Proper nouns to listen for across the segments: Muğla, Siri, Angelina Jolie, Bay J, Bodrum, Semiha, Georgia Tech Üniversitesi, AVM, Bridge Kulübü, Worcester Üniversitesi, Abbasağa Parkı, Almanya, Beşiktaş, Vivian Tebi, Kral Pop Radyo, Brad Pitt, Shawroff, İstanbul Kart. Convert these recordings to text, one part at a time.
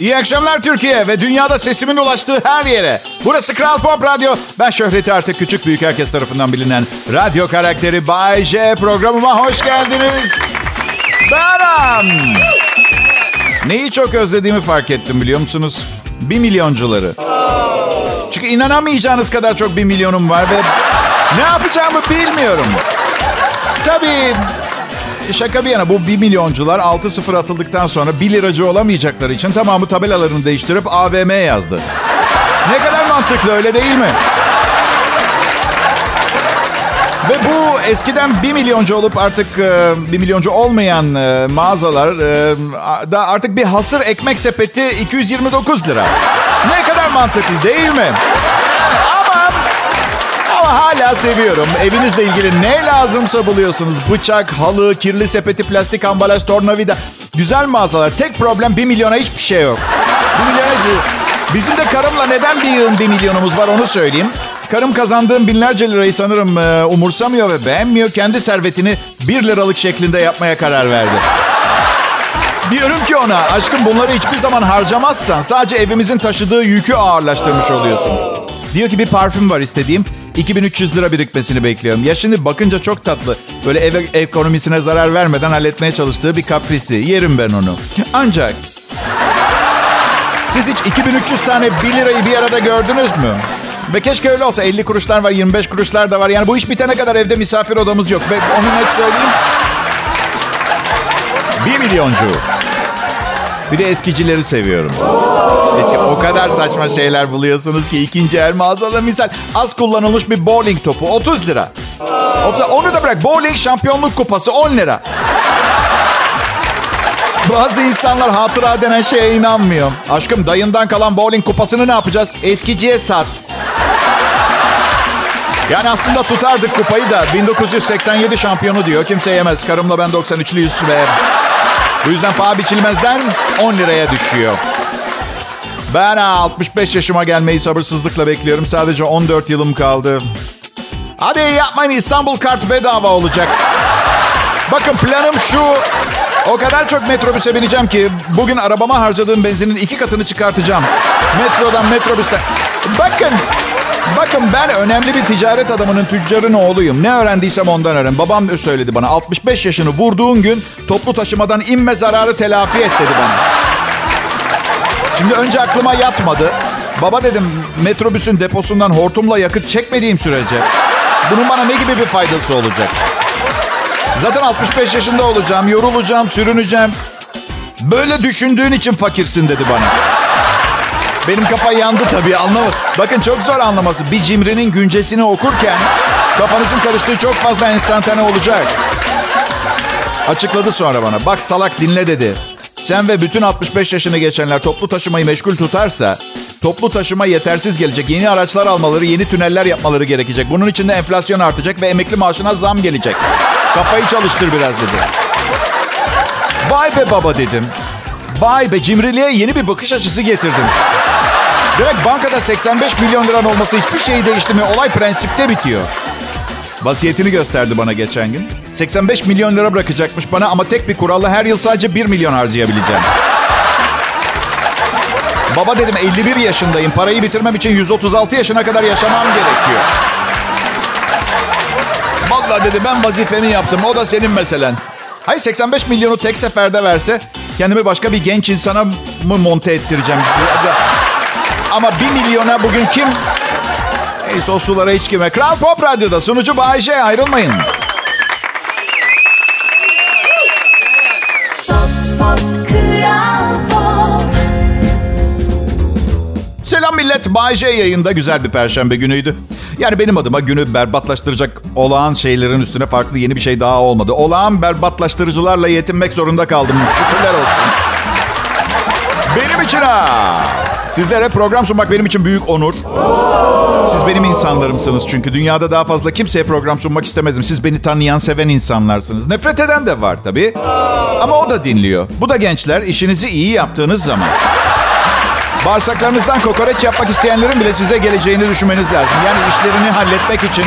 İyi akşamlar Türkiye ve dünyada sesimin ulaştığı her yere. Burası Kral Pop Radyo. Ben şöhreti artık küçük büyük herkes tarafından bilinen radyo karakteri Bay J. Programıma hoş geldiniz. Beram. Neyi çok özlediğimi fark ettim biliyor musunuz? 1 milyoncuları. Çünkü inanamayacağınız kadar çok 1 milyonum var ve ne yapacağımı bilmiyorum. Tabii... Şaka bir yana bu 1 milyoncular 6-0 atıldıktan sonra 1 liracı olamayacakları için tamamı tabelalarını değiştirip AVM yazdı. Ne kadar mantıklı öyle değil mi? Ve bu eskiden 1 milyoncu olup artık 1 milyoncu olmayan mağazalar da artık bir hasır ekmek sepeti 229 lira. Ne kadar mantıklı değil mi? Hala seviyorum. Evinizle ilgili ne lazımsa buluyorsunuz. Bıçak, halı, kirli sepeti, plastik ambalaj, tornavida. Güzel mağazalar. Tek problem 1 milyona hiçbir şey yok. 1 milyona bizim de karımla neden bir yığın 1 milyonumuz var onu söyleyeyim. Karım kazandığım binlerce lirayı sanırım umursamıyor ve beğenmiyor. Kendi servetini 1 liralık şeklinde yapmaya karar verdi. Diyorum ki ona aşkım bunları hiçbir zaman harcamazsan sadece evimizin taşıdığı yükü ağırlaştırmış oluyorsun. Diyor ki bir parfüm var istediğim. 2300 lira birikmesini bekliyorum. Ya şimdi bakınca çok tatlı. Böyle ev ekonomisine zarar vermeden halletmeye çalıştığı bir kaprisi. Yerim ben onu. Ancak siz hiç 2300 tane 1 lirayı bir arada gördünüz mü? Ve keşke öyle olsa 50 kuruşlar var, 25 kuruşlar da var. Yani bu iş bitene kadar evde misafir odamız yok. Ve onu net söyleyeyim. 1 milyoncu. Bir de eskicileri seviyorum. O kadar saçma şeyler buluyorsunuz ki ikinci el mağazada misal az kullanılmış bir bowling topu 30 lira. Onu da bırak. Bowling şampiyonluk kupası 10 lira. Bazı insanlar hatıra denen şeye inanmıyor. Aşkım dayından kalan bowling kupasını ne yapacağız? Eskiciye sat. Yani aslında tutardık kupayı da 1987 şampiyonu diyor. Kimse yemez. Karımla ben 93'lüyüz ve... Bu yüzden paha biçilmezden 10 liraya düşüyor. Ben 65 yaşıma gelmeyi sabırsızlıkla bekliyorum. Sadece 14 yılım kaldı. Hadi yapmayın İstanbul Kart bedava olacak. Bakın planım şu. O kadar çok metrobüse bineceğim ki bugün arabama harcadığım benzinin 2 katını çıkartacağım. Metrodan, metrobüsten. Bakın ben önemli bir ticaret adamının tüccarın oğluyum. Ne öğrendiysem ondan öğren. Babam söyledi bana 65 yaşını vurduğun gün toplu taşımadan inme zararı telafi et dedi bana. Şimdi önce aklıma yatmadı. Baba dedim metrobüsün deposundan hortumla yakıt çekmediğim sürece bunun bana ne gibi bir faydası olacak? Zaten 65 yaşında olacağım, yorulacağım, sürüneceğim. Böyle düşündüğün için fakirsin dedi bana. Benim kafa yandı tabii anlamadım. Bakın çok zor anlaması. Bir cimrinin güncesini okurken kafanızın karıştığı çok fazla enstantane olacak. Açıkladı sonra bana. Bak salak dinle dedi. Sen ve bütün 65 yaşını geçenler toplu taşımayı meşgul tutarsa toplu taşıma yetersiz gelecek. Yeni araçlar almaları, yeni tüneller yapmaları gerekecek. Bunun için de enflasyon artacak ve emekli maaşına zam gelecek. Kafayı çalıştır biraz dedi. Vay be baba dedim. Vay be cimriliğe yeni bir bakış açısı getirdin. Demek bankada 85 milyon liran olması hiçbir şeyi değiştirmiyor. Olay prensipte bitiyor. Vasiyetini gösterdi bana geçen gün. 85 milyon lira bırakacakmış bana ama tek bir kuralla her yıl sadece 1 milyon harcayabileceğim. Baba dedim 51 yaşındayım. Parayı bitirmem için 136 yaşına kadar yaşamam gerekiyor. Vallahi dedi ben vazifemi yaptım. O da senin meselen. Hayır 85 milyonu tek seferde verse kendimi başka bir genç insana mı monte ettireceğim? Ama 1 milyona bugün kim? Neyse o sulara hiç kime. Kral Pop Radyo'da sunucu Bay J. Ayrılmayın. Pop, pop, Kral Pop. Selam millet. Bay J yayında güzel bir perşembe günüydü. Yani benim adıma günü berbatlaştıracak olağan şeylerin üstüne farklı yeni bir şey daha olmadı. Olağan berbatlaştırıcılarla yetinmek zorunda kaldım. Şükürler olsun. Benim için ha. Sizlere program sunmak benim için büyük onur. Siz benim insanlarımsınız çünkü dünyada daha fazla kimseye program sunmak istemezdim. Siz beni tanıyan, seven insanlarsınız. Nefret eden de var tabii. Ama o da dinliyor. Bu da gençler işinizi iyi yaptığınız zaman. Bağırsaklarınızdan kokoreç yapmak isteyenlerin bile size geleceğini düşünmeniz lazım. Yani işlerini halletmek için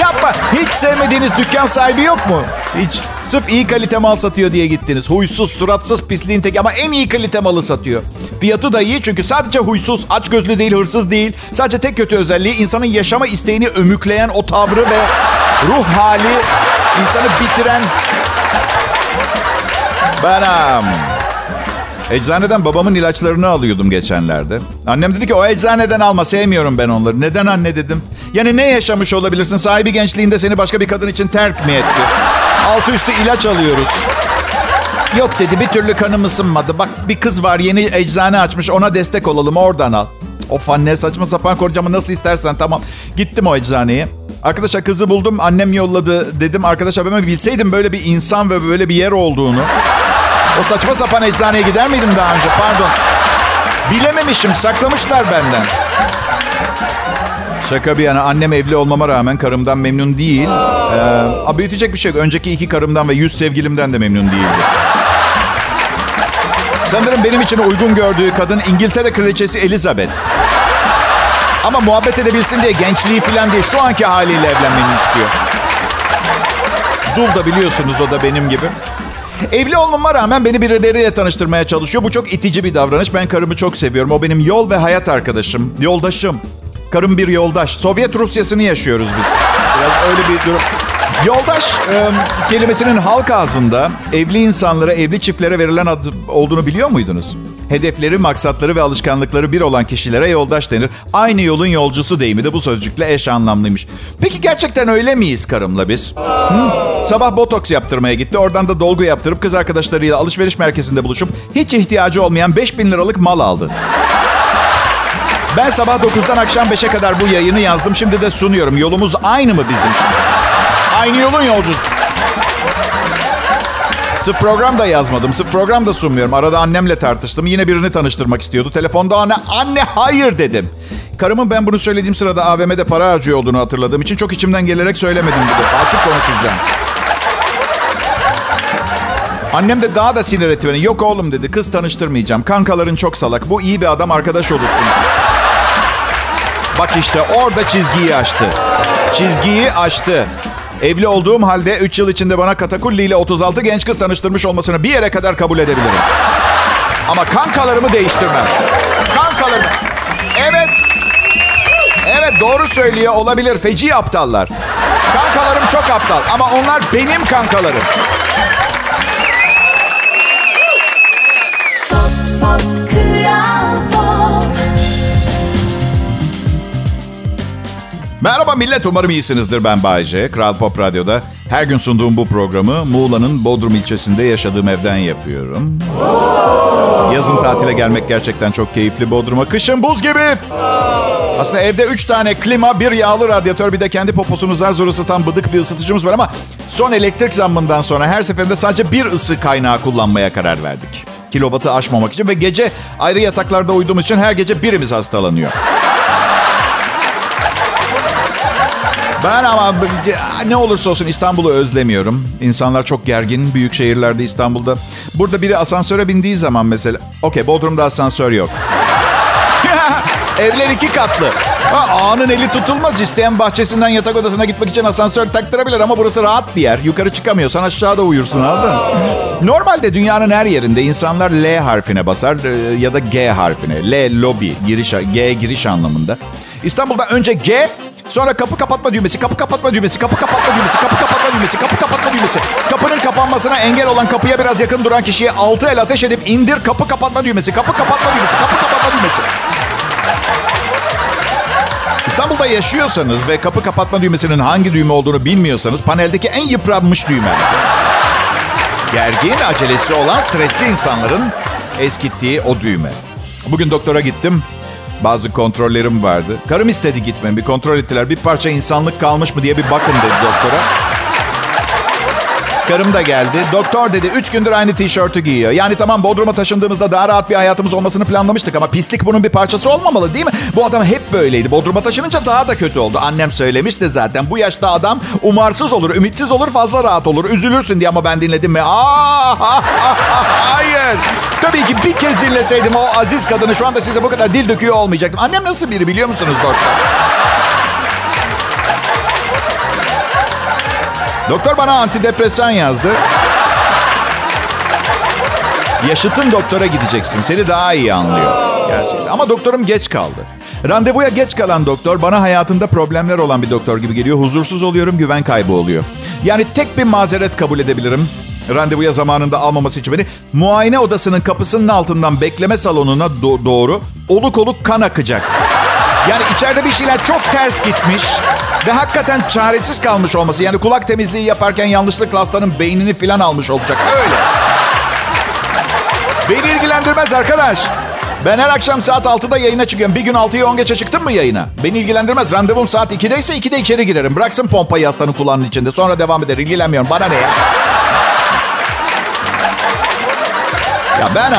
Yapma. Hiç sevmediğiniz dükkan sahibi yok mu? Hiç. Sırf iyi kalite mal satıyor diye gittiniz. Huysuz, suratsız, pisliğin tek ama en iyi kalite malı satıyor. Fiyatı da iyi çünkü sadece huysuz, açgözlü değil, hırsız değil. Sadece tek kötü özelliği insanın yaşama isteğini ömükleyen o tavrı ve ruh hali insanı bitiren benim. Eczaneden babamın ilaçlarını alıyordum geçenlerde. Annem dedi ki o eczaneden alma, sevmiyorum ben onları. Neden anne dedim. Yani ne yaşamış olabilirsin? Sahibi gençliğinde seni başka bir kadın için terk mi etti? Altı üstü ilaç alıyoruz. Yok dedi, bir türlü kanım ısınmadı. Bak bir kız var yeni eczane açmış, ona destek olalım, oradan al. Of anne, saçma sapan kocamı, nasıl istersen tamam. Gittim o eczaneye. Arkadaşa kızı buldum, annem yolladı dedim. Arkadaşa ben bilseydim böyle bir insan ve böyle bir yer olduğunu... O saçma sapan eczaneye gider miydim daha önce? Pardon. Bilememişim. Saklamışlar benden. Şaka bir yana, annem evli olmama rağmen karımdan memnun değil. Büyütecek bir şey yok. Önceki 2 karımdan ve 100 sevgilimden de memnun değildi. Sanırım benim için uygun gördüğü kadın İngiltere Kraliçesi Elizabeth. Ama muhabbet edebilsin diye, gençliği falan diye şu anki haliyle evlenmemi istiyor. Dul da biliyorsunuz, o da benim gibi. Evli olmama rağmen beni birileriyle tanıştırmaya çalışıyor. Bu çok itici bir davranış. Ben karımı çok seviyorum. O benim yol ve hayat arkadaşım, yoldaşım. Karım bir yoldaş. Sovyet Rusyası'nı yaşıyoruz biz. Biraz öyle bir durum. Yoldaş kelimesinin halk ağzında evli insanlara, evli çiftlere verilen ad olduğunu biliyor muydunuz? Hedefleri, maksatları ve alışkanlıkları bir olan kişilere yoldaş denir. Aynı yolun yolcusu deyimi de bu sözcükle eş anlamlıymış. Peki gerçekten öyle miyiz karımla biz? Sabah botoks yaptırmaya gitti. Oradan da dolgu yaptırıp kız arkadaşlarıyla alışveriş merkezinde buluşup hiç ihtiyacı olmayan 5.000 liralık mal aldı. Ben sabah 9'dan akşam 5'e kadar bu yayını yazdım. Şimdi de sunuyorum. Yolumuz aynı mı bizim şimdi? Aynı yolun yolcusu. Sırf program da yazmadım. Sırf program da sunmuyorum. Arada annemle tartıştım. Yine birini tanıştırmak istiyordu. Telefonda anne hayır dedim. Karımın ben bunu söylediğim sırada AVM'de para harcıyor olduğunu hatırladığım için çok içimden gelerek söylemedim bir defa. Açık konuşacağım. Annem de daha da sinir etti beni. Yok oğlum dedi. Kız tanıştırmayacağım. Kankaların çok salak. Bu iyi bir adam, arkadaş olursunuz. Bak işte orada çizgiyi aştı. Çizgiyi aştı. Evli olduğum halde 3 yıl içinde bana katakulli ile 36 genç kız tanıştırmış olmasını bir yere kadar kabul edebilirim. Ama kankalarımı değiştirmem. Kankalarımı. Evet. Evet, doğru söylüyor olabilir. Feci aptallar. Kankalarım çok aptal ama onlar benim kankalarım. Pop, pop, Kral Pop. Merhaba millet, umarım iyisinizdir. Ben Bay J. Kral Pop Radyo'da her gün sunduğum bu programı Muğla'nın Bodrum ilçesinde yaşadığım evden yapıyorum. Yazın tatile gelmek gerçekten çok keyifli Bodrum'a. Kışın buz gibi. Aslında evde 3 tane klima, bir yağlı radyatör, bir de kendi poposunu zar zor ısıtan bıdık bir ısıtıcımız var ama son elektrik zammından sonra her seferinde sadece bir ısı kaynağı kullanmaya karar verdik. Kilovatı aşmamak için ve gece ayrı yataklarda uyuduğumuz için her gece birimiz hastalanıyor. Ben ama ne olursa olsun İstanbul'u özlemiyorum. İnsanlar çok gergin büyük şehirlerde İstanbul'da. Burada biri asansöre bindiği zaman mesela... Okey, Bodrum'da asansör yok. Evler 2 katlı. Ağanın eli tutulmaz. İsteyen bahçesinden yatak odasına gitmek için asansör taktırabilir ama burası rahat bir yer. Yukarı çıkamıyorsan aşağıda uyursun, anladın mı? Normalde dünyanın her yerinde insanlar L harfine basar ya da G harfine. L lobi, giriş, G giriş anlamında. İstanbul'da önce G... Sonra kapı kapatma düğmesi, kapı kapatma düğmesi, kapı kapatma düğmesi, kapı kapatma düğmesi, kapı kapatma düğmesi. Kapının kapanmasına engel olan, kapıya biraz yakın duran kişiye 6 el ateş edip indir, kapı kapatma düğmesi, kapı kapatma düğmesi, kapı kapatma düğmesi. İstanbul'da yaşıyorsanız ve kapı kapatma düğmesinin hangi düğme olduğunu bilmiyorsanız paneldeki en yıpranmış düğme. Gergin, acelesi olan, stresli insanların eskittiği o düğme. Bugün doktora gittim. Bazı kontrollerim vardı. Karım istedi gitmemi. Bir kontrol ettiler. Bir parça insanlık kalmış mı diye bir bakın dedi doktora. Karım da geldi. Doktor dedi 3 gündür aynı tişörtü giyiyor. Yani tamam, Bodrum'a taşındığımızda daha rahat bir hayatımız olmasını planlamıştık ama pislik bunun bir parçası olmamalı değil mi? Bu adam hep böyleydi. Bodrum'a taşınınca daha da kötü oldu. Annem söylemişti zaten. Bu yaşta adam umarsız olur, ümitsiz olur, fazla rahat olur. Üzülürsün diye ama ben dinledim mi? Hayır. Tabii ki bir kez dinleseydim o aziz kadını şu anda size bu kadar dil döküyor olmayacaktım. Annem nasıl biri biliyor musunuz doktor? Doktor bana antidepresan yazdı. Yaşıtın doktora gideceksin. Seni daha iyi anlıyor. Gerçekten. Ama doktorum geç kaldı. Randevuya geç kalan doktor bana hayatımda problemler olan bir doktor gibi geliyor. Huzursuz oluyorum, güven kaybı oluyor. Yani tek bir mazeret kabul edebilirim. Randevuya zamanında almaması için beni muayene odasının kapısının altından bekleme salonuna doğru oluk oluk kan akacak. Yani içeride bir şeyler çok ters gitmiş ve hakikaten çaresiz kalmış olması. Yani kulak temizliği yaparken yanlışlıkla hastanın beynini falan almış olacak. Öyle. Beni ilgilendirmez arkadaş. Ben her akşam saat 6'da yayına çıkıyorum. Bir gün 6'ya 10 geçe çıktım mı yayına? Beni ilgilendirmez. Randevum saat 2'deyse 2'de içeri girerim. Bıraksın pompayı hastanın kulağının içinde. Sonra devam eder. İlgilenmiyorum. Bana ne ya? Ya ben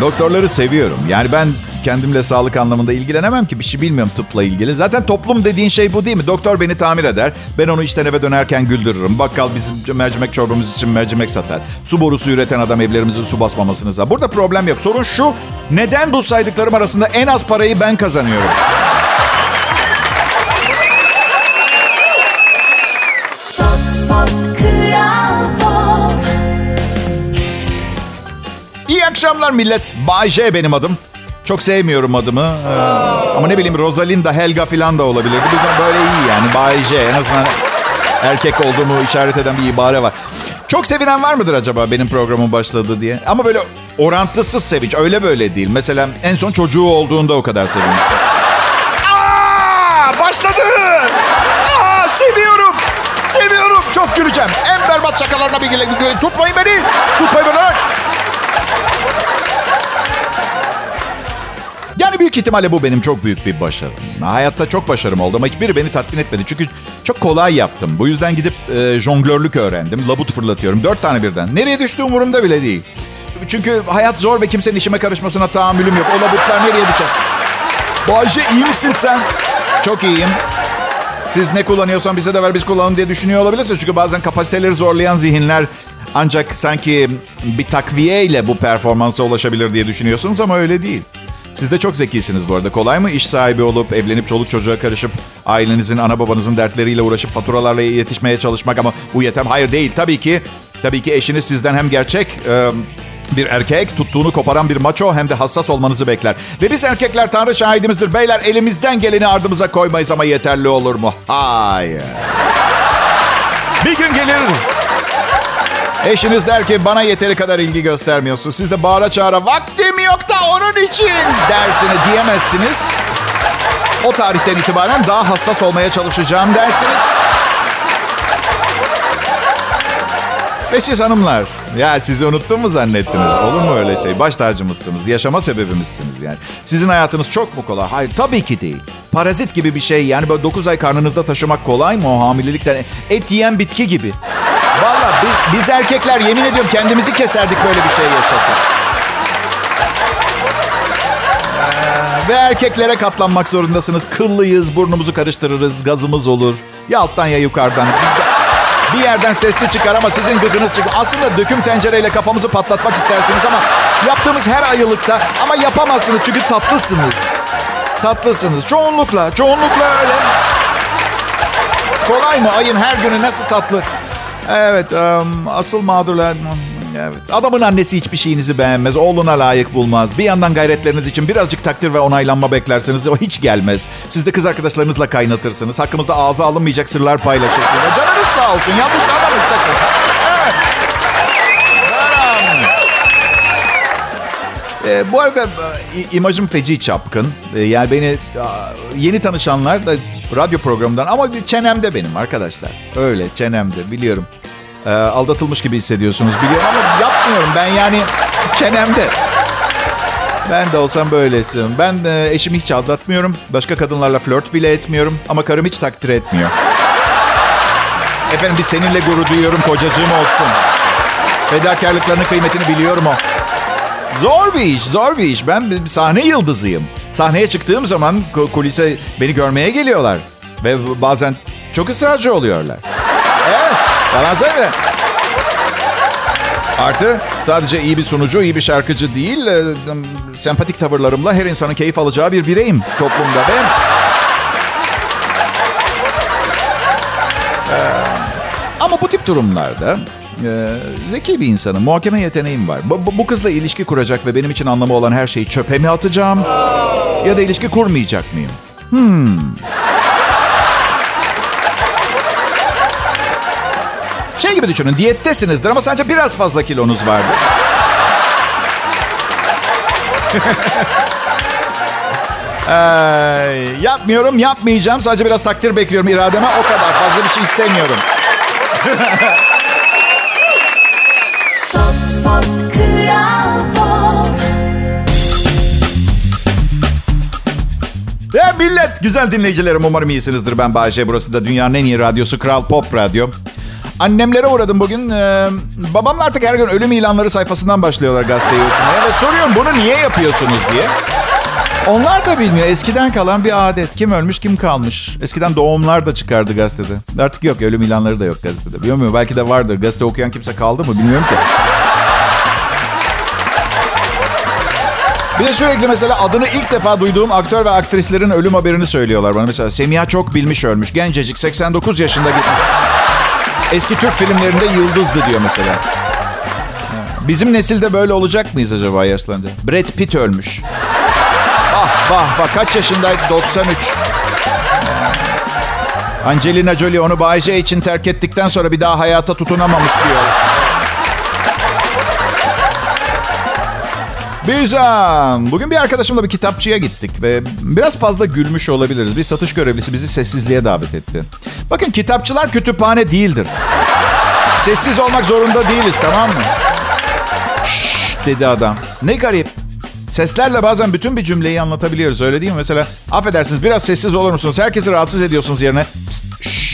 doktorları seviyorum. Yani ben kendimle sağlık anlamında ilgilenemem ki. Bir şey bilmiyorum tıpla ilgili. Zaten toplum dediğin şey bu değil mi? Doktor beni tamir eder. Ben onu işten eve dönerken güldürürüm. Bakkal bizim mercimek çorbamız için mercimek satar. Su borusu üreten adam evlerimizin su basmamasını sağlar. Burada problem yok. Sorun şu. Neden bu saydıklarım arasında en az parayı ben kazanıyorum? İyi akşamlar millet. Bay J benim adım. Çok sevmiyorum adımı. Ama ne bileyim Rosalinda, Helga falan da olabilirdi. Bilmiyorum, böyle iyi yani. Bay J. En azından erkek olduğumu işaret eden bir ibare var. Çok sevinen var mıdır acaba benim programım başladı diye? Ama böyle orantısız sevinç. Öyle böyle değil. Mesela en son çocuğu olduğunda o kadar sevinmiş. Başladı. Seviyorum. Seviyorum. Çok güleceğim. En berbat şakalarına bir gülelim. Tutmayın beni. Tutmayın beni. Yani büyük ihtimalle bu benim çok büyük bir başarım. Hayatta çok başarım oldu ama hiçbiri beni tatmin etmedi. Çünkü çok kolay yaptım. Bu yüzden gidip jonglörlük öğrendim. Labut fırlatıyorum. 4 tane birden. Nereye düştüğüm umurumda bile değil. Çünkü hayat zor ve kimsenin işime karışmasına tahammülüm yok. O labutlar nereye düşer? Bayce iyi misin sen? Çok iyiyim. Siz ne kullanıyorsan bize de ver biz kullanalım diye düşünüyor olabilirsiniz. Çünkü bazen kapasiteleri zorlayan zihinler... Ancak sanki bir takviyeyle bu performansa ulaşabilir diye düşünüyorsunuz ama öyle değil. Siz de çok zekisiniz bu arada. Kolay mı iş sahibi olup, evlenip çoluk çocuğa karışıp, ailenizin, ana babanızın dertleriyle uğraşıp faturalarla yetişmeye çalışmak ama bu yetem? Hayır değil. Tabii ki eşiniz sizden hem gerçek bir erkek, tuttuğunu koparan bir maço hem de hassas olmanızı bekler. Ve biz erkekler Tanrı şahidimizdir. Beyler elimizden geleni ardımıza koymayız ama yeterli olur mu? Hayır. Bir gün gelir... Eşiniz der ki bana yeteri kadar ilgi göstermiyorsun. Siz de bağıra çağıra vaktim yok da onun için dersini diyemezsiniz. O tarihten itibaren daha hassas olmaya çalışacağım dersiniz. Ve siz hanımlar, ya sizi unuttum mu zannettiniz? Olur mu öyle şey? Baş tacımızsınız, yaşama sebebimizsiniz yani. Sizin hayatınız çok mu kolay? Hayır, tabii ki değil. Parazit gibi bir şey yani böyle 9 ay karnınızda taşımak kolay mı o hamilelikten? Et yiyen bitki gibi. Valla biz erkekler yemin ediyorum kendimizi keserdik böyle bir şey yaşasak. Ve erkeklere katlanmak zorundasınız. Kıllıyız, burnumuzu karıştırırız, gazımız olur. Ya alttan ya yukarıdan. Bir yerden sesli çıkar ama sizin gıdınız çıkıyor. Aslında döküm tencereyle kafamızı patlatmak istersiniz ama... Yaptığımız her ayılıkta ama yapamazsınız çünkü tatlısınız. Tatlısınız. Çoğunlukla öyle. Kolay mı? Ayın her günü nasıl tatlı... Evet, asıl mağdurlar... Evet. Adamın annesi hiçbir şeyinizi beğenmez, oğluna layık bulmaz. Bir yandan gayretleriniz için birazcık takdir ve onaylanma beklersiniz, o hiç gelmez. Siz de kız arkadaşlarınızla kaynatırsınız, hakkımızda ağza alınmayacak sırlar paylaşırsınız. Canınız sağ olsun, yanlış anlamayın sakın. Evet. Bu arada imajım feci çapkın. Yani beni yeni tanışanlar da radyo programından ama bir çenemde benim arkadaşlar. Öyle çenemde biliyorum. Aldatılmış gibi hissediyorsunuz biliyorum ama yapmıyorum ben yani çenemde. Ben de olsam böylesin. Ben eşimi hiç aldatmıyorum. Başka kadınlarla flört bile etmiyorum. Ama karım hiç takdir etmiyor. Efendim biz seninle gurur duyuyorum kocacığım olsun. Fedakarlıklarının kıymetini biliyorum o. Zor bir iş. Ben bir sahne yıldızıyım. Sahneye çıktığım zaman kulise beni görmeye geliyorlar. Ve bazen çok ısrarcı oluyorlar. Evet, yalan söyleme. Artı sadece iyi bir sunucu, iyi bir şarkıcı değil, sempatik tavırlarımla her insanın keyif alacağı bir bireyim toplumda ben. Ama bu tip durumlarda zeki bir insanım. Muhakeme yeteneğim var. Bu kızla ilişki kuracak ve benim için anlamı olan her şeyi çöpe mi atacağım? Ya da ilişki kurmayacak mıyım? Şey gibi düşünün, diyettesinizdir ama sadece biraz fazla kilonuz vardı. Yapmıyorum, yapmayacağım. Sadece biraz takdir bekliyorum irademe. O kadar, fazla bir şey istemiyorum. Ya millet, güzel dinleyicilerim, umarım iyisinizdir. Ben Bay J, burası da dünyanın en iyi radyosu Kral Pop Radyo. Annemlere uğradım bugün. Babamla artık her gün ölüm ilanları sayfasından başlıyorlar gazeteyi okumaya. Ve soruyorum, bunu niye yapıyorsunuz diye. Onlar da bilmiyor. Eskiden kalan bir adet. Kim ölmüş, kim kalmış. Eskiden doğumlar da çıkardı gazetede. Artık yok, ölüm ilanları da yok gazetede. Biliyor muyum? Belki de vardır. Gazete okuyan kimse kaldı mı bilmiyorum ki. Bir de sürekli mesela adını ilk defa duyduğum aktör ve aktrislerin ölüm haberini söylüyorlar bana. Mesela Semiha çok bilmiş ölmüş. Gencecik 89 yaşında gitmiş. Eski Türk filmlerinde yıldızdı diyor mesela. Bizim nesilde böyle olacak mıyız acaba yaşlanınca? Brad Pitt ölmüş. Vah vah vah, kaç yaşındaydı? 93. Angelina Jolie onu Bay J için terk ettikten sonra bir daha hayata tutunamamış diyor. Güzel. Bugün bir arkadaşımla bir kitapçıya gittik ve biraz fazla gülmüş olabiliriz. Bir satış görevlisi bizi sessizliğe davet etti. Bakın, kitapçılar kütüphane değildir. Sessiz olmak zorunda değiliz, tamam mı? Şşş dedi adam. Ne garip. Seslerle bazen bütün bir cümleyi anlatabiliyoruz, öyle değil mi? Mesela affedersiniz, biraz sessiz olur musunuz? Herkesi rahatsız ediyorsunuz yerine. Pst, şşş.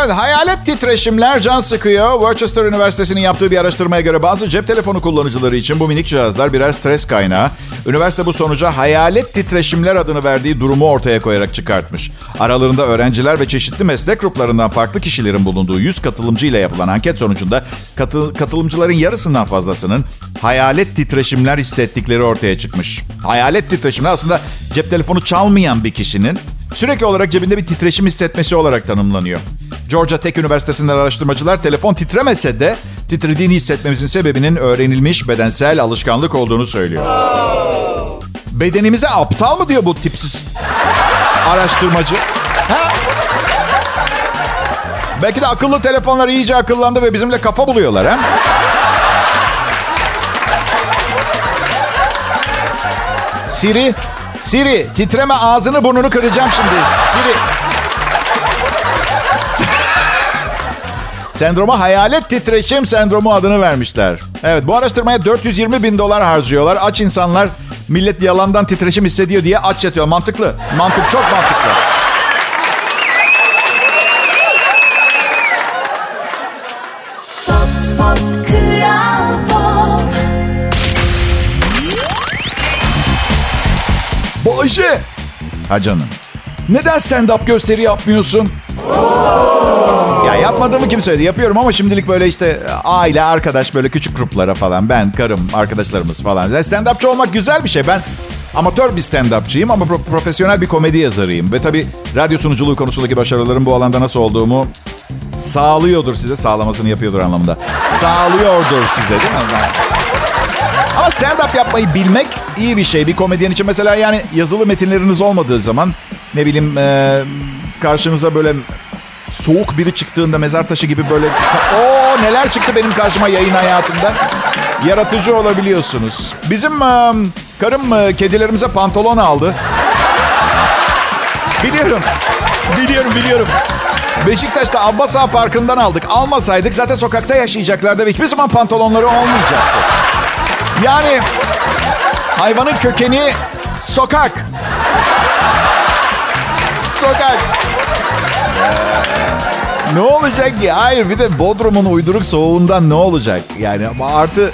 Evet, hayalet titreşimler can sıkıyor. Worcester Üniversitesi'nin yaptığı bir araştırmaya göre bazı cep telefonu kullanıcıları için bu minik cihazlar birer stres kaynağı. Üniversite bu sonuca hayalet titreşimler adını verdiği durumu ortaya koyarak çıkartmış. Aralarında öğrenciler ve çeşitli meslek gruplarından farklı kişilerin bulunduğu 100 katılımcı ile yapılan anket sonucunda katılımcıların yarısından fazlasının hayalet titreşimler hissettikleri ortaya çıkmış. Hayalet titreşimler aslında cep telefonu çalmayan bir kişinin sürekli olarak cebinde bir titreşim hissetmesi olarak tanımlanıyor. Georgia Tech Üniversitesi'nden araştırmacılar telefon titremese de titrediğini hissetmemizin sebebinin öğrenilmiş bedensel alışkanlık olduğunu söylüyor. Bedenimize aptal mı diyor bu tipsiz araştırmacı? Ha? Belki de akıllı telefonlar iyice akıllandı ve bizimle kafa buluyorlar ha? Siri, titreme, ağzını burnunu kıracağım şimdi. Siri. Sendroma hayalet titreşim sendromu adını vermişler. Evet, bu araştırmaya $420.000 harcıyorlar. Aç insanlar, millet yalandan titreşim hissediyor diye aç yatıyor. Mantıklı. Mantık, çok mantıklı. Pop, pop, Kral Pop. Bay J. Ha canım. Neden stand-up gösteri yapmıyorsun? Ya yapmadığımı kim söyledi? Yapıyorum ama şimdilik böyle işte aile, arkadaş, böyle küçük gruplara falan. Ben, karım, arkadaşlarımız falan. Stand-upçı olmak güzel bir şey. Ben amatör bir stand-upçıyım ama profesyonel bir komedi yazarıyım. Ve tabii radyo sunuculuğu konusundaki başarılarım bu alanda nasıl olduğumu sağlıyordur size. Sağlamasını yapıyordur anlamında. Sağlıyordur size, değil mi? Ama stand-up yapmayı bilmek iyi bir şey. Bir komedyen için mesela, yani yazılı metinleriniz olmadığı zaman, ne bileyim, karşınıza böyle soğuk biri çıktığında mezar taşı gibi böyle neler çıktı benim karşıma yayın hayatımda. Yaratıcı olabiliyorsunuz. Bizim karım kedilerimize pantolon aldı. Biliyorum. Beşiktaş'ta Abbasağa Parkı'ndan aldık. Almasaydık zaten sokakta yaşayacaklardı ve hiçbir zaman pantolonları olmayacaktı. Yani hayvanın kökeni sokak. Ne olacak ki? Hayır, bir de Bodrum'un uyduruk soğuğundan ne olacak? Yani ama artı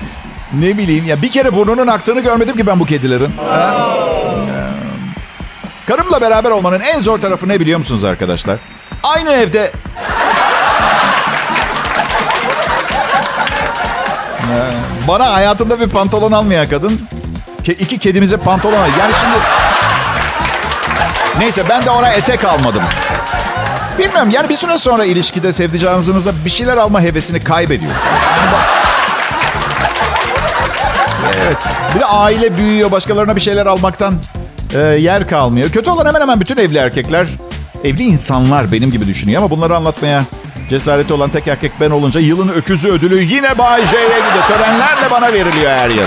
ne bileyim ya, bir kere burnunun aktığını görmedim ki ben bu kedilerin. Karımla beraber olmanın en zor tarafı ne biliyor musunuz arkadaşlar? Aynı evde. Bana hayatında bir pantolon almayan kadın, iki kedimize pantolon al. Yani şimdi... Neyse ben de ona etek almadım. Bilmiyorum yani bir süre sonra ilişkide sevdiceğinize bir şeyler alma hevesini kaybediyorsunuz. Evet. Bir de aile büyüyor, başkalarına bir şeyler almaktan yer kalmıyor. Kötü olan hemen hemen bütün evli erkekler, evli insanlar benim gibi düşünüyor ama bunları anlatmaya cesareti olan tek erkek ben olunca yılın öküzü ödülü yine Bay J'ye gidiyor. Törenlerle bana veriliyor her yıl.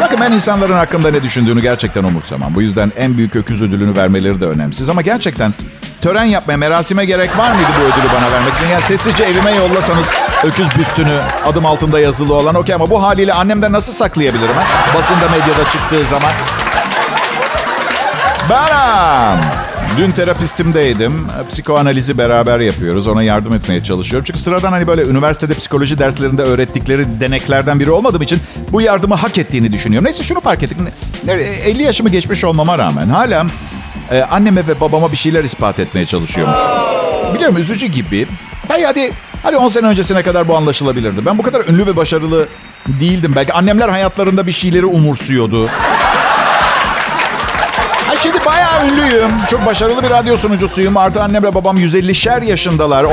Bakın ben insanların hakkında ne düşündüğünü gerçekten umursamam. Bu yüzden en büyük öküz ödülünü vermeleri de önemsiz. Ama gerçekten tören yapmaya, merasime gerek var mıydı bu ödülü bana vermek için? Yani sessizce evime yollasanız öküz büstünü, adım altında yazılı olan okey ama bu haliyle annemden nasıl saklayabilirim? Ha? Basında, medyada çıktığı zaman. Beram! Dün terapistimdeydim. Psikoanalizi beraber yapıyoruz. Ona yardım etmeye çalışıyorum. Çünkü sıradan hani böyle üniversitede psikoloji derslerinde öğrettikleri deneklerden biri olmadığım için bu yardımı hak ettiğini düşünüyorum. Neyse şunu fark ettik. 50 yaşımı geçmiş olmama rağmen hala anneme ve babama bir şeyler ispat etmeye çalışıyormuş. Biliyorum üzücü gibi. Hadi 10 sene öncesine kadar bu anlaşılabilirdi. Ben bu kadar ünlü ve başarılı değildim. Belki annemler hayatlarında bir şeyleri umursuyordu. Şimdi bayağı ünlüyüm. Çok başarılı bir radyo sunucusuyum. Artı annemle babam 150'şer yaşındalar.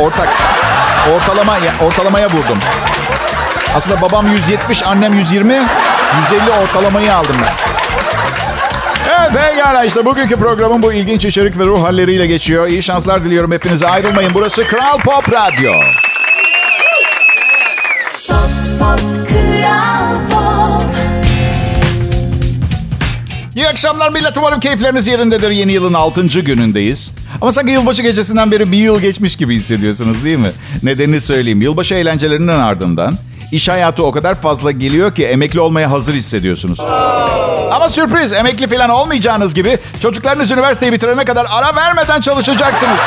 Ortalamaya vurdum. Aslında babam 170, annem 120. 150 ortalamayı aldım ben. Evet pekala işte bugünkü programın bu ilginç içerik ve ruh halleriyle geçiyor. İyi şanslar diliyorum hepinize. Ayrılmayın. Burası Kral Pop Radyo. İyi akşamlar millet. Umarım keyifleriniz yerindedir. Yeni yılın 6. günündeyiz. Ama sanki yılbaşı gecesinden beri bir yıl geçmiş gibi hissediyorsunuz değil mi? Nedenini söyleyeyim. Yılbaşı eğlencelerinin ardından iş hayatı o kadar fazla geliyor ki emekli olmaya hazır hissediyorsunuz. Ama sürpriz, emekli falan olmayacağınız gibi çocuklarınız üniversiteyi bitirene kadar ara vermeden çalışacaksınız.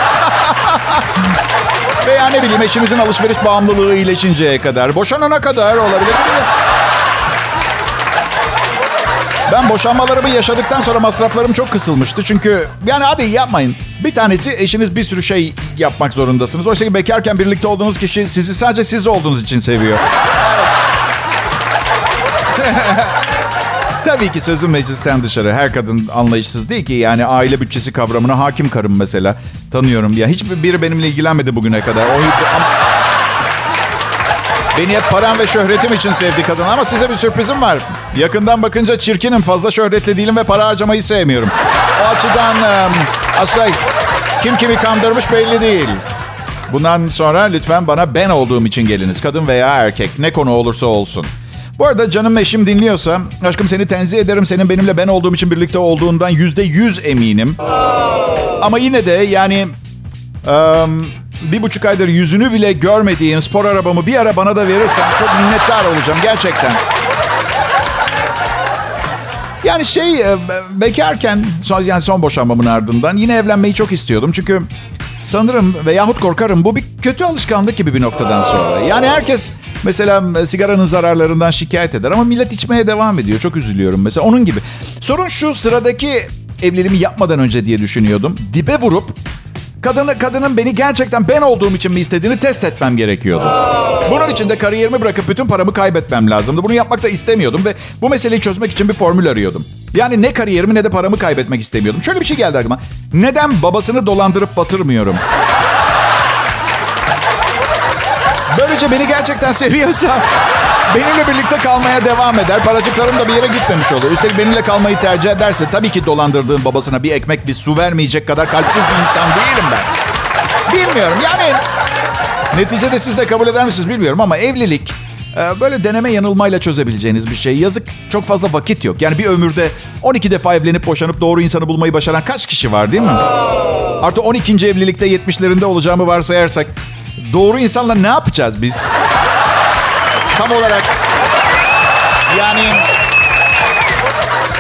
Veya ne bileyim eşinizin alışveriş bağımlılığı iyileşinceye kadar, boşanana kadar olabilir. Ben boşanmalarımı yaşadıktan sonra masraflarım çok kısılmıştı. Çünkü yani hadi yapmayın. Bir tanesi eşiniz bir sürü şey yapmak zorundasınız. Oysa ki bekarken birlikte olduğunuz kişi sizi sadece siz olduğunuz için seviyor. Tabii ki sözüm meclisten dışarı. Her kadın anlayışsız değil ki. Yani aile bütçesi kavramına hakim karım mesela. Tanıyorum ya. Hiçbiri benimle ilgilenmedi bugüne kadar. Beni hep param ve şöhretim için sevdi kadın ama size bir sürprizim var. Yakından bakınca çirkinim, fazla şöhretli değilim ve para harcamayı sevmiyorum. O açıdan asla kim kimi kandırmış belli değil. Bundan sonra lütfen bana ben olduğum için geliniz. Kadın veya erkek, ne konu olursa olsun. Bu arada canım eşim dinliyorsa, aşkım seni tenzih ederim. Senin benimle ben olduğum için birlikte olduğundan %100 eminim. Ama yine de yani... 1,5 aydır yüzünü bile görmediğim spor arabamı bir ara bana da verirsen çok minnettar olacağım gerçekten. Yani bekarken, yani son boşanmamın ardından yine evlenmeyi çok istiyordum. Çünkü sanırım veyahut korkarım bu bir kötü alışkanlık gibi bir noktadan sonra. Yani herkes mesela sigaranın zararlarından şikayet eder ama millet içmeye devam ediyor. Çok üzülüyorum mesela onun gibi. Sorun şu, sıradaki evliliğimi yapmadan önce diye düşünüyordum. Dibe vurup kadının beni gerçekten ben olduğum için mi istediğini test etmem gerekiyordu. Bunun için de kariyerimi bırakıp bütün paramı kaybetmem lazımdı. Bunu yapmak da istemiyordum ve bu meseleyi çözmek için bir formül arıyordum. Yani ne kariyerimi ne de paramı kaybetmek istemiyordum. Şöyle bir şey geldi aklıma. Neden babasını dolandırıp batırmıyorum? Böylece beni gerçekten seviyorsa benimle birlikte kalmaya devam eder. Paracıklarım da bir yere gitmemiş olur. Üstelik benimle kalmayı tercih ederse tabii ki dolandırdığım babasına bir ekmek, bir su vermeyecek kadar kalpsiz bir insan değilim ben. Bilmiyorum yani. Neticede siz de kabul eder misiniz bilmiyorum ama evlilik böyle deneme yanılmayla çözebileceğiniz bir şey. Yazık çok fazla vakit yok. Yani bir ömürde 12 defa evlenip boşanıp doğru insanı bulmayı başaran kaç kişi var değil mi? Artı 12. evlilikte 70'lerinde olacağımı varsayarsak doğru insanla ne yapacağız biz? Tam olarak yani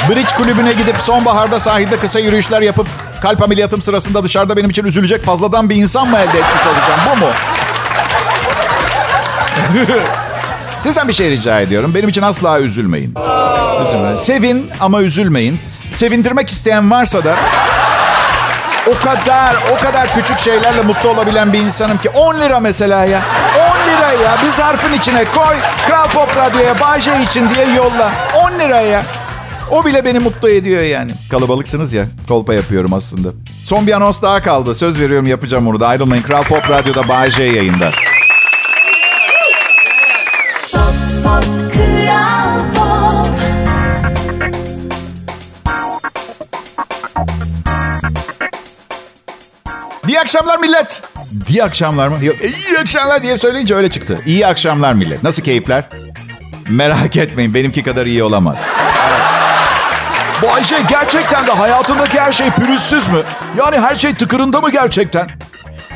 Bridge Kulübü'ne gidip sonbaharda sahilde kısa yürüyüşler yapıp kalp ameliyatım sırasında dışarıda benim için üzülecek fazladan bir insan mı elde etmiş olacağım? Bu mu? Sizden bir şey rica ediyorum. Benim için asla üzülmeyin. Sevin ama üzülmeyin. Sevindirmek isteyen varsa da o kadar küçük şeylerle mutlu olabilen bir insanım ki 10 lira mesela ya. 10 lira ya. Bir zarfın içine koy. Kral Pop Radyo'ya Bay J için diye yolla. 10 lira ya. O bile beni mutlu ediyor yani. Kalabalıksınız ya. Kolpa yapıyorum aslında. Son bir anons daha kaldı. Söz veriyorum yapacağım onu da. Ayrılmayın. Kral Pop Radyo'da Bay J yayında. İyi akşamlar millet. İyi akşamlar mı? Yok, iyi akşamlar diye söyleyince öyle çıktı. İyi akşamlar millet. Nasıl keyifler? Merak etmeyin, benimki kadar iyi olamaz. Evet. Bu Ayşe gerçekten de hayatındaki her şey pürüzsüz mü? Yani her şey tıkırında mı gerçekten?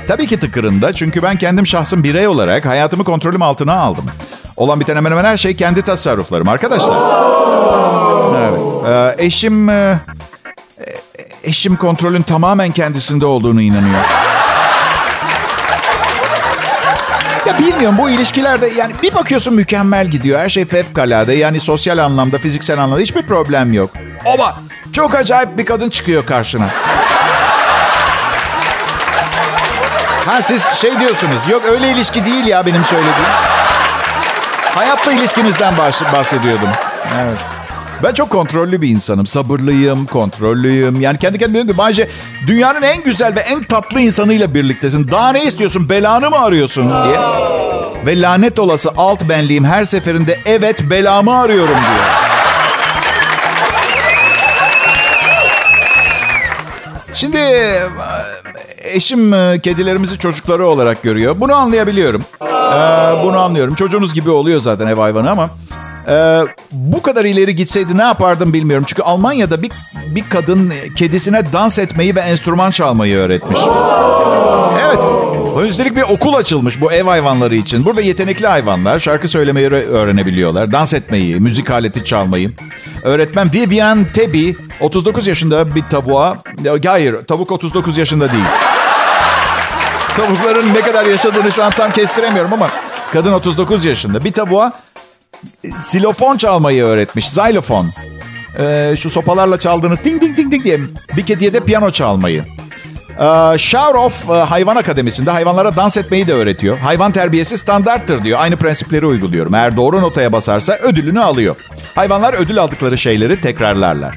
Tabii ki tıkırında, çünkü ben kendim şahsım birey olarak hayatımı kontrolüm altına aldım. Olan biten hemen hemen her şey kendi tasarruflarım arkadaşlar. Evet. Eşim kontrolün tamamen kendisinde olduğunu inanıyor. Ya bilmiyorum, bu ilişkilerde yani bir bakıyorsun mükemmel gidiyor. Her şey fevkalade, yani sosyal anlamda, fiziksel anlamda hiçbir problem yok. Ama çok acayip bir kadın çıkıyor karşına. Ha siz şey diyorsunuz, yok öyle ilişki değil ya benim söylediğim. Hayatta ilişkinizden bahsediyordum. Evet. Ben çok kontrollü bir insanım. Sabırlıyım, kontrollüyüm. Yani kendi kendime diyorum ki Bayce, dünyanın en güzel ve en tatlı insanıyla birliktesin. Daha ne istiyorsun? Belanı mı arıyorsun diye. Ve lanet olası alt benliğim her seferinde evet belamı arıyorum diyor. Şimdi eşim kedilerimizi çocukları olarak görüyor. Bunu anlayabiliyorum. Bunu anlıyorum. Çocuğunuz gibi oluyor zaten ev hayvanı ama... bu kadar ileri gitseydi ne yapardım bilmiyorum. Çünkü Almanya'da bir kadın kedisine dans etmeyi ve enstrüman çalmayı öğretmiş. Evet. Üstelik bir okul açılmış bu ev hayvanları için. Burada yetenekli hayvanlar şarkı söylemeyi öğrenebiliyorlar. Dans etmeyi, müzik aleti çalmayı. Öğretmen Vivian Tebi 39 yaşında bir tavuğa... Hayır, tavuk 39 yaşında değil. Tavukların ne kadar yaşadığını şu an tam kestiremiyorum ama... Kadın 39 yaşında. Bir tavuğa... Silofon çalmayı öğretmiş. Xylofon. Şu sopalarla çaldığınız ding ding ding ding diye. Bir kediye de piyano çalmayı. Shawroff Hayvan Akademisi'nde hayvanlara dans etmeyi de öğretiyor. Hayvan terbiyesi standarttır diyor. Aynı prensipleri uyguluyorum. Eğer doğru notaya basarsa ödülünü alıyor. Hayvanlar ödül aldıkları şeyleri tekrarlarlar.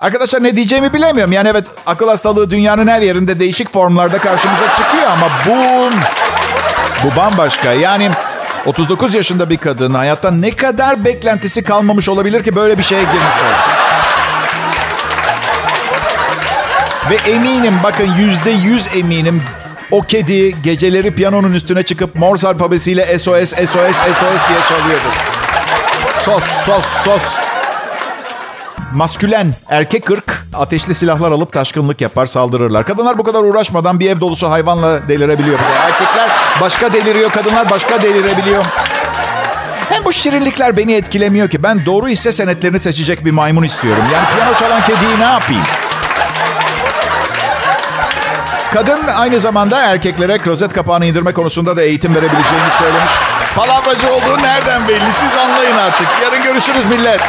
Arkadaşlar ne diyeceğimi bilemiyorum. Yani evet, akıl hastalığı dünyanın her yerinde değişik formlarda karşımıza çıkıyor ama bu bambaşka. Yani 39 yaşında bir kadın hayatta ne kadar beklentisi kalmamış olabilir ki böyle bir şeye girmiş olsun. Ve eminim, bakın %100 eminim, o kedi geceleri piyanonun üstüne çıkıp Morse alfabesiyle SOS, SOS, SOS diye çalıyordu. Sos, sos, sos. Maskülen erkek ırk ateşli silahlar alıp taşkınlık yapar, saldırırlar. Kadınlar bu kadar uğraşmadan bir ev dolusu hayvanla delirebiliyor bize. Erkekler başka deliriyor, kadınlar başka delirebiliyor. Hem bu şirinlikler beni etkilemiyor ki. Ben doğru hisse senetlerini seçecek bir maymun istiyorum. Yani piyano çalan kediyi ne yapayım? Kadın aynı zamanda erkeklere klozet kapağını indirme konusunda da eğitim verebileceğini söylemiş. Palavracı olduğu nereden belli? Siz anlayın artık. Yarın görüşürüz millet.